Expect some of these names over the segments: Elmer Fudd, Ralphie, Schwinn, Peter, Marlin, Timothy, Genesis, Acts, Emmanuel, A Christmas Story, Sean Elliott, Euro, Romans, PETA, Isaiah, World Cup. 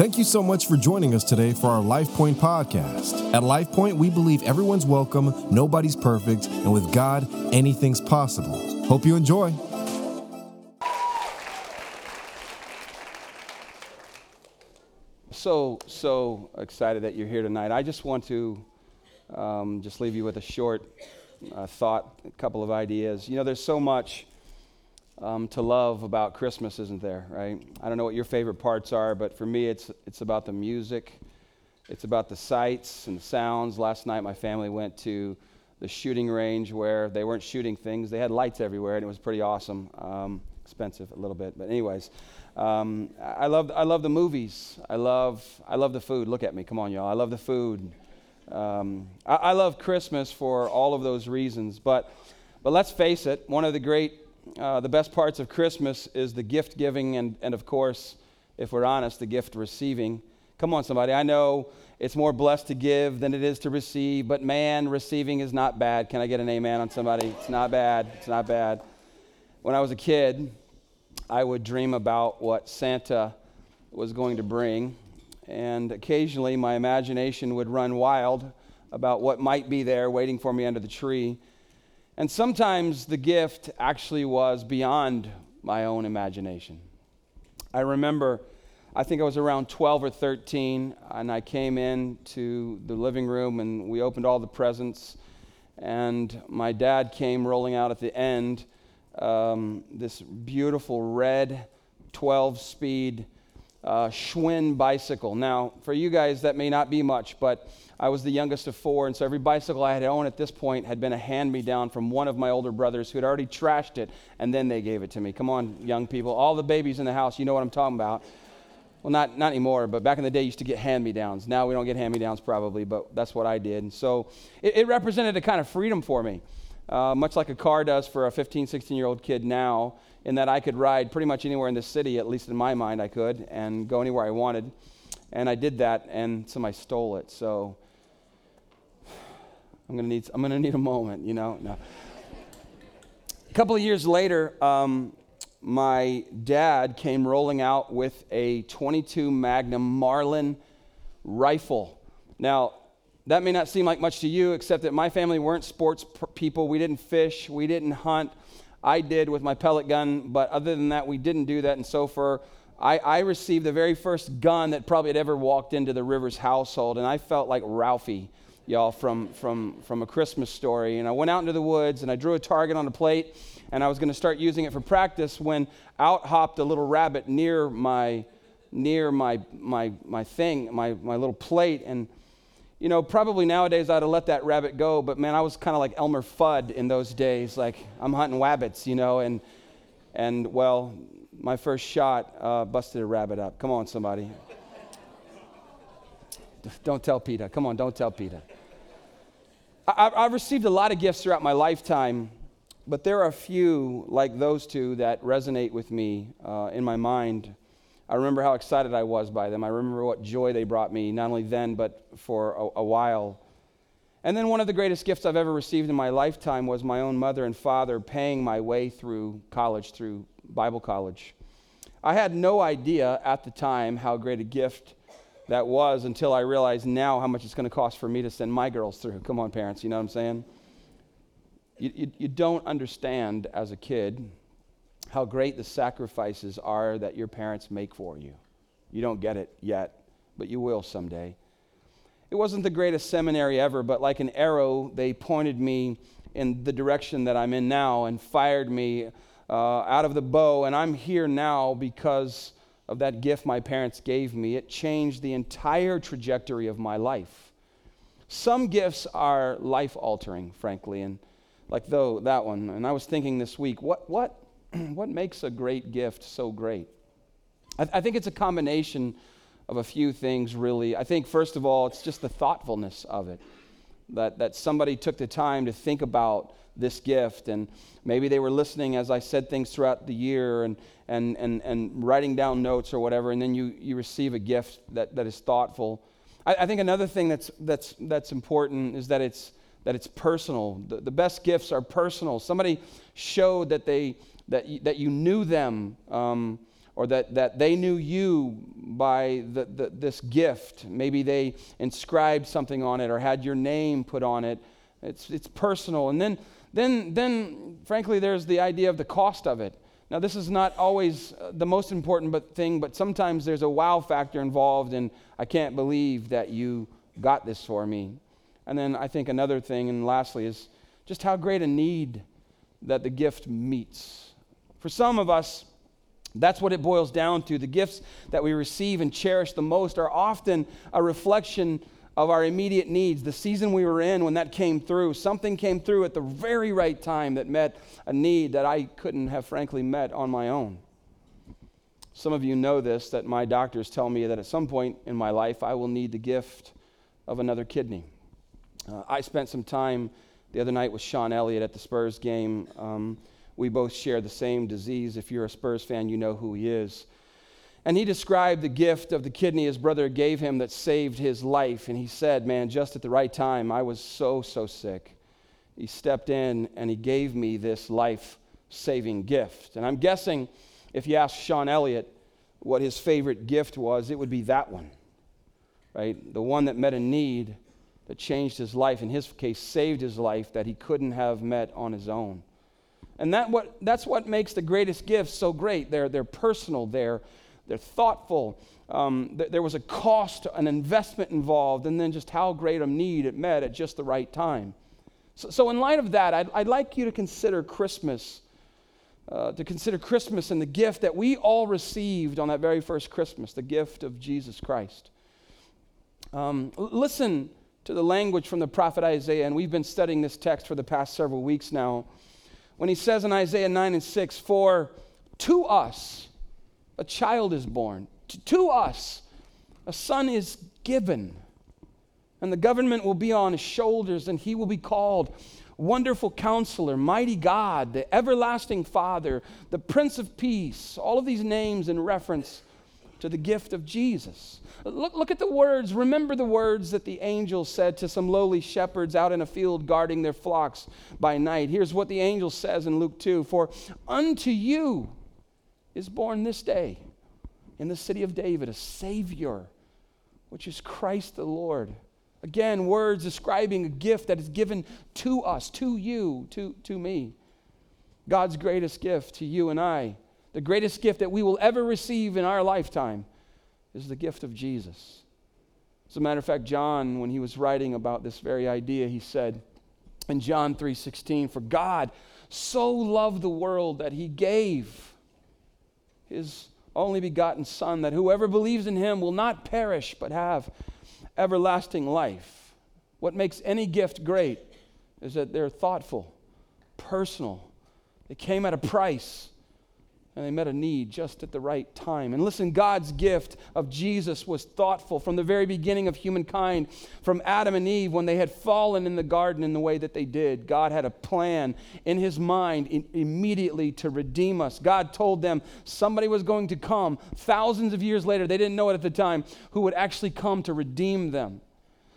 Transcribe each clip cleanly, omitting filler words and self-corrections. Thank you so much for joining us today for our LifePoint podcast. At LifePoint, we believe everyone's welcome, nobody's perfect, and with God, anything's possible. Hope you enjoy. So excited that you're here tonight. I just want to just leave you with a short thought, a couple of ideas. You know, there's so much to love about Christmas, isn't there, right? I don't know what your favorite parts are, but for me, it's about the music. It's about the sights and the sounds. Last night, my family went to the shooting range where they weren't shooting things. They had lights everywhere, and it was pretty awesome. Expensive a little bit, but anyways, I love the movies. I love the food. Look at me, come on, y'all. I love the food. I love Christmas for all of those reasons. But let's face it, one of the great, the best parts of Christmas is the gift giving, and of course, if we're honest, the gift receiving. Come on, somebody. I know it's more blessed to give than it is to receive, but man, receiving is not bad. Can I get an amen on somebody? It's not bad. It's not bad. When I was a kid, I would dream about what Santa was going to bring, and occasionally my imagination would run wild about what might be there waiting for me under the tree. And sometimes the gift actually was beyond my own imagination. I remember, I think I was around 12 or 13, and I came into the living room, and we opened all the presents, and my dad came rolling out at the end this beautiful red 12-speed Schwinn bicycle. Now, for you guys, that may not be much, but I was the youngest of four, and so every bicycle I had owned at this point had been a hand-me-down from one of my older brothers who had already trashed it, and then they gave it to me. Come on, young people. All the babies in the house, you know what I'm talking about. Well, not anymore, but back in the day, you used to get hand-me-downs. Now we don't get hand-me-downs probably, but that's what I did. And so it represented a kind of freedom for me. Much like a car does for a 15, 16-year-old kid now, in that I could ride pretty much anywhere in the city, at least in my mind I could, and go anywhere I wanted. And I did that, and somebody stole it. So I'm gonna need a moment, you know? No. A couple of years later, my dad came rolling out with a .22 Magnum Marlin rifle. Now, that may not seem like much to you, except that my family weren't sports people. We didn't fish. We didn't hunt. I did with my pellet gun, but other than that, we didn't do that. And so I received the very first gun that probably had ever walked into the Rivers household, and I felt like Ralphie, y'all, from A Christmas Story. And I went out into the woods, and I drew a target on a plate, and I was going to start using it for practice when out hopped a little rabbit near my little plate, and you know, probably nowadays I'd have let that rabbit go, but man, I was kind of like Elmer Fudd in those days. Like, I'm hunting wabbits, you know, and well, my first shot busted a rabbit up. Come on, somebody. Don't tell PETA. Come on, don't tell PETA. I've received a lot of gifts throughout my lifetime, but there are a few like those two that resonate with me in my mind. I remember how excited I was by them. I remember what joy they brought me, not only then, but for a while. And then one of the greatest gifts I've ever received in my lifetime was my own mother and father paying my way through college, through Bible college. I had no idea at the time how great a gift that was until I realized now how much it's going to cost for me to send my girls through. Come on, parents, you know what I'm saying? You don't understand as a kid how great the sacrifices are that your parents make for you. You don't get it yet, but you will someday. It wasn't the greatest seminary ever, but like an arrow, they pointed me in the direction that I'm in now and fired me out of the bow, and I'm here now because of that gift my parents gave me. It changed the entire trajectory of my life. Some gifts are life-altering, frankly, and like though that one, and I was thinking this week, what makes a great gift so great? I think it's a combination of a few things, really. I think, first of all, it's just the thoughtfulness of it, that somebody took the time to think about this gift, and maybe they were listening as I said things throughout the year and writing down notes or whatever, and then you receive a gift that is thoughtful. I think another thing that's important is that it's personal. The best gifts are personal. Somebody showed that you knew them, or that they knew you by this gift. Maybe they inscribed something on it or had your name put on it. It's personal. And then frankly, there's the idea of the cost of it. Now, this is not always the most important thing, but sometimes there's a wow factor involved, and I can't believe that you got this for me. And then I think another thing, and lastly, is just how great a need that the gift meets. For some of us, that's what it boils down to. The gifts that we receive and cherish the most are often a reflection of our immediate needs. The season we were in when that came through, something came through at the very right time that met a need that I couldn't have frankly met on my own. Some of you know this, that my doctors tell me that at some point in my life I will need the gift of another kidney. I spent some time the other night with Sean Elliott at the Spurs game. We both share the same disease. If you're a Spurs fan, you know who he is. And he described the gift of the kidney his brother gave him that saved his life. And he said, man, just at the right time, I was so, so sick. He stepped in and he gave me this life-saving gift. And I'm guessing if you asked Sean Elliott what his favorite gift was, it would be that one, right? The one that met a need that changed his life, in his case, saved his life, that he couldn't have met on his own. And that's what makes the greatest gifts so great. They're personal, they're thoughtful. There was a cost, an investment involved, and then just how great a need it met at just the right time. So in light of that, I'd like you to consider Christmas, and the gift that we all received on that very first Christmas, the gift of Jesus Christ. Listen to the language from the prophet Isaiah, and we've been studying this text for the past several weeks now, when he says in Isaiah 9:6, "For to us a child is born, to us a son is given, and the government will be on his shoulders, and he will be called Wonderful Counselor, Mighty God, the Everlasting Father, the Prince of Peace." All of these names in reference to the gift of Jesus. Look at the words. Remember the words that the angel said to some lowly shepherds out in a field guarding their flocks by night. Here's what the angel says in Luke 2, "For unto you is born this day in the city of David a Savior, which is Christ the Lord." Again, words describing a gift that is given to us, to you, to me. God's greatest gift to you and I, the greatest gift that we will ever receive in our lifetime, is the gift of Jesus. As a matter of fact, John, when he was writing about this very idea, he said in John 3:16, "For God so loved the world that he gave his only begotten Son, that whoever believes in him will not perish but have everlasting life." What makes any gift great is that they're thoughtful, personal. They came at a price, and they met a need just at the right time. And listen, God's gift of Jesus was thoughtful from the very beginning of humankind, from Adam and Eve when they had fallen in the garden in the way that they did. God had a plan in his mind immediately to redeem us. God told them somebody was going to come thousands of years later, they didn't know it at the time, who would actually come to redeem them.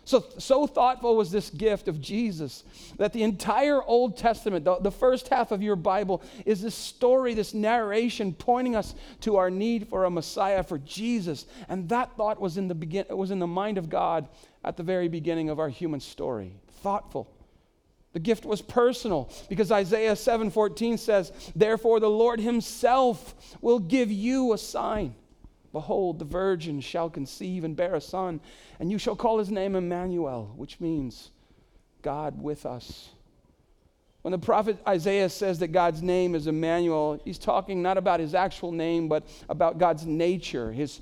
So thoughtful was this gift of Jesus that the entire Old Testament, the first half of your Bible, is this story, this narration pointing us to our need for a Messiah, for Jesus. And that thought was in the mind of God at the very beginning of our human story. Thoughtful. The gift was personal because Isaiah 7:14 says, "Therefore the Lord himself will give you a sign. Behold, the virgin shall conceive and bear a son, and you shall call his name Emmanuel," which means God with us. When the prophet Isaiah says that God's name is Emmanuel, he's talking not about his actual name, but about God's nature, his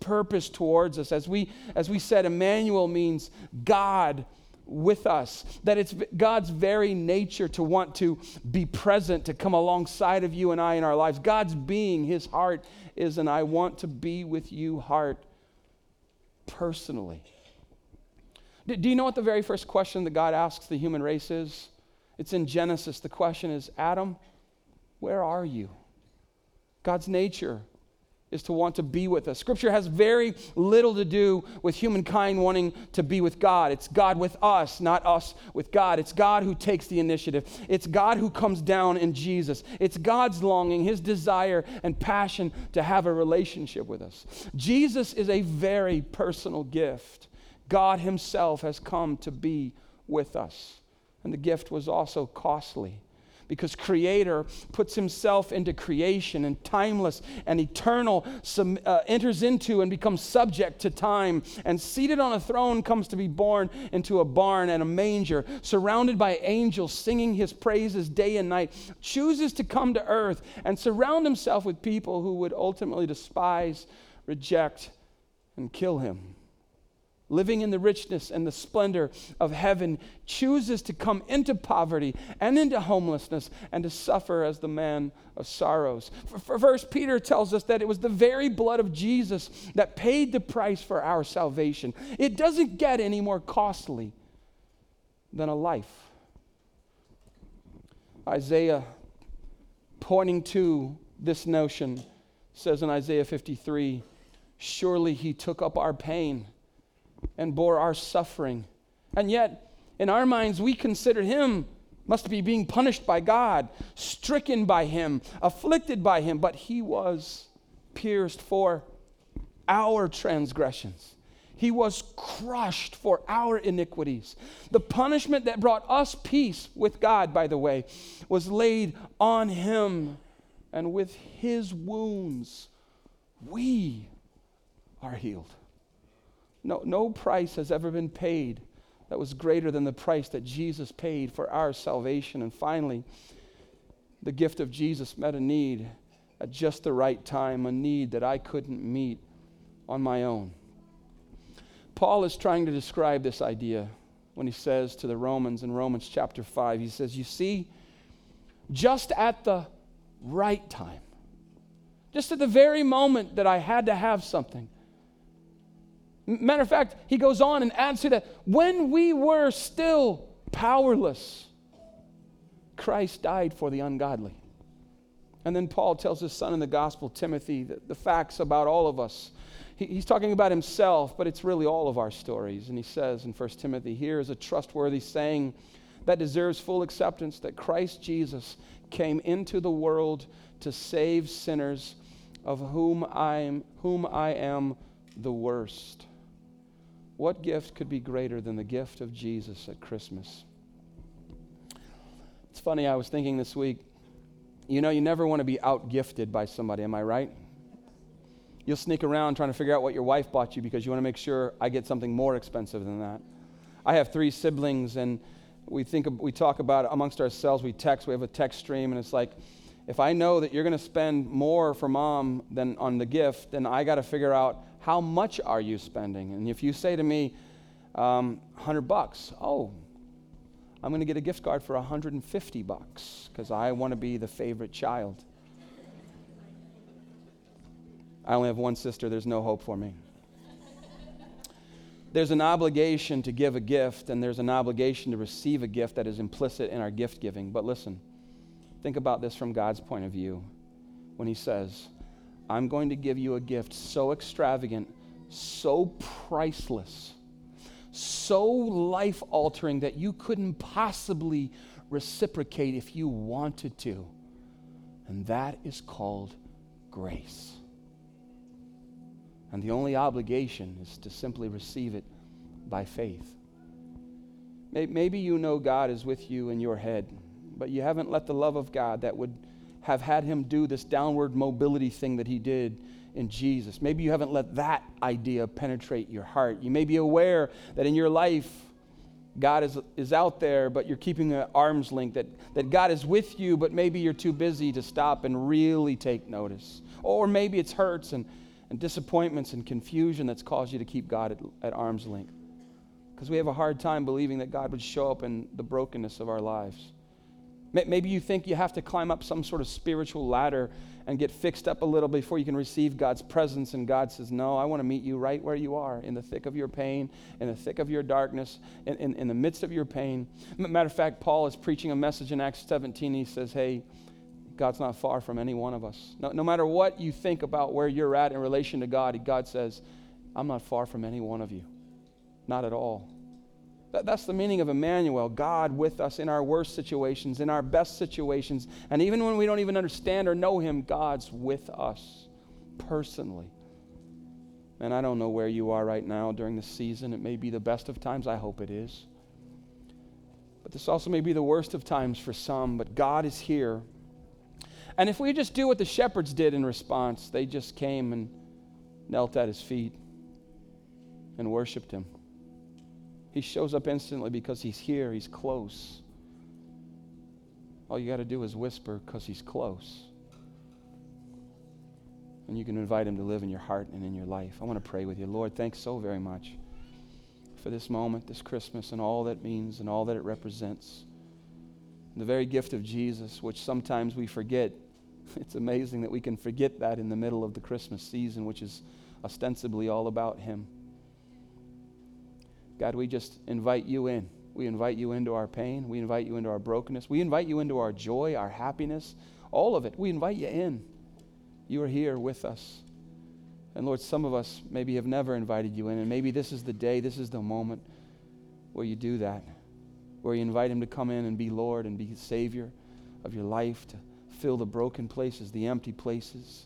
purpose towards us. As we said, Emmanuel means God with us, that it's God's very nature to want to be present, to come alongside of you and I in our lives. God's being, his heart is an "I want to be with you" heart personally. Do you know what the very first question that God asks the human race is? It's in Genesis. The question is, "Adam, where are you?" God's nature is to want to be with us. Scripture has very little to do with humankind wanting to be with God. It's God with us, not us with God. It's God who takes the initiative. It's God who comes down in Jesus. It's God's longing, his desire and passion to have a relationship with us. Jesus is a very personal gift. God himself has come to be with us. And the gift was also costly, because Creator puts himself into creation, and timeless and eternal enters into and becomes subject to time, and seated on a throne comes to be born into a barn and a manger, surrounded by angels singing his praises day and night, chooses to come to earth and surround himself with people who would ultimately despise, reject, and kill him. Living in the richness and the splendor of heaven, chooses to come into poverty and into homelessness and to suffer as the man of sorrows. First Peter tells us that it was the very blood of Jesus that paid the price for our salvation. It doesn't get any more costly than a life. Isaiah, pointing to this notion, says in Isaiah 53, "Surely he took up our pain and bore our suffering." And yet, in our minds, we consider him must be being punished by God, stricken by him, afflicted by him. But he was pierced for our transgressions. He was crushed for our iniquities. The punishment that brought us peace with God, by the way, was laid on him. And with his wounds, we are healed. No price has ever been paid that was greater than the price that Jesus paid for our salvation. And finally, the gift of Jesus met a need at just the right time, a need that I couldn't meet on my own. Paul is trying to describe this idea when he says to the Romans in Romans chapter 5, he says, "You see, just at the right time, just at the very moment that I had to have something." Matter of fact, he goes on and adds to that, "When we were still powerless, Christ died for the ungodly." And then Paul tells his son in the gospel, Timothy, the facts about all of us. He's talking about himself, but it's really all of our stories. And he says in 1 Timothy, "Here is a trustworthy saying that deserves full acceptance, that Christ Jesus came into the world to save sinners, of whom I am the worst." What gift could be greater than the gift of Jesus at Christmas? It's funny, I was thinking this week, you never want to be out-gifted by somebody, am I right? You'll sneak around trying to figure out what your wife bought you because you want to make sure I get something more expensive than that. I have three siblings, and we talk about it amongst ourselves, we have a text stream, and it's like, if I know that you're going to spend more for mom than on the gift, then I got to figure out, how much are you spending? And if you say to me, $100, I'm going to get a gift card for $150 because I want to be the favorite child. I only have one sister. There's no hope for me. There's an obligation to give a gift, and there's an obligation to receive a gift that is implicit in our gift giving. But listen, think about this from God's point of view when he says, "I'm going to give you a gift so extravagant, so priceless, so life-altering that you couldn't possibly reciprocate if you wanted to." And that is called grace. And the only obligation is to simply receive it by faith. Maybe you know God is with you in your head, but you haven't let the love of God that would have had him do this downward mobility thing that he did in Jesus. Maybe you haven't let that idea penetrate your heart. You may be aware that in your life, God is out there, but you're keeping an arm's length, that God is with you, but maybe you're too busy to stop and really take notice. Or maybe it's hurts and disappointments and confusion that's caused you to keep God at arm's length. Because we have a hard time believing that God would show up in the brokenness of our lives. Maybe you think you have to climb up some sort of spiritual ladder and get fixed up a little before you can receive God's presence. And God says, "No, I want to meet you right where you are, in the thick of your pain, in the thick of your darkness, in the midst of your pain." Matter of fact, Paul is preaching a message in Acts 17. He says, "Hey, God's not far from any one of us. No matter what you think about where you're at in relation to God, God says, I'm not far from any one of you. Not at all. That's the meaning of Emmanuel, God with us in our worst situations, in our best situations, and even when we don't even understand or know Him, God's with us personally. And I don't know where you are right now during the season. It may be the best of times. I hope it is. But this also may be the worst of times for some, but God is here. And if we just do what the shepherds did in response, they just came and knelt at His feet and worshiped Him. He shows up instantly because He's here. He's close. All you got to do is whisper because He's close. And you can invite Him to live in your heart and in your life. I want to pray with you. Lord, thanks so very much for this moment, this Christmas, and all that means and all that it represents. The very gift of Jesus, which sometimes we forget. It's amazing that we can forget that in the middle of the Christmas season, which is ostensibly all about Him. God, we just invite You in. We invite You into our pain. We invite You into our brokenness. We invite You into our joy, our happiness, all of it. We invite You in. You are here with us. And Lord, some of us maybe have never invited You in, and maybe this is the day, this is the moment where You do that, where You invite Him to come in and be Lord and be Savior of your life, to fill the broken places, the empty places,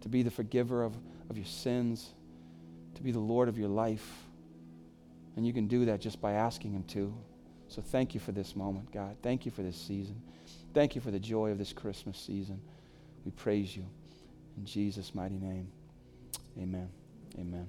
to be the forgiver of your sins, to be the Lord of your life. And you can do that just by asking Him to. So thank You for this moment, God. Thank You for this season. Thank You for the joy of this Christmas season. We praise You. In Jesus' mighty name, amen. Amen.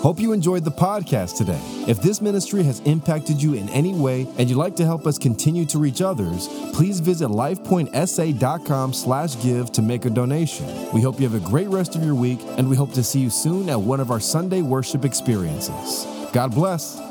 Hope you enjoyed the podcast today. If this ministry has impacted you in any way and you'd like to help us continue to reach others, please visit lifepointsa.com/give to make a donation. We hope you have a great rest of your week, and we hope to see you soon at one of our Sunday worship experiences. God bless.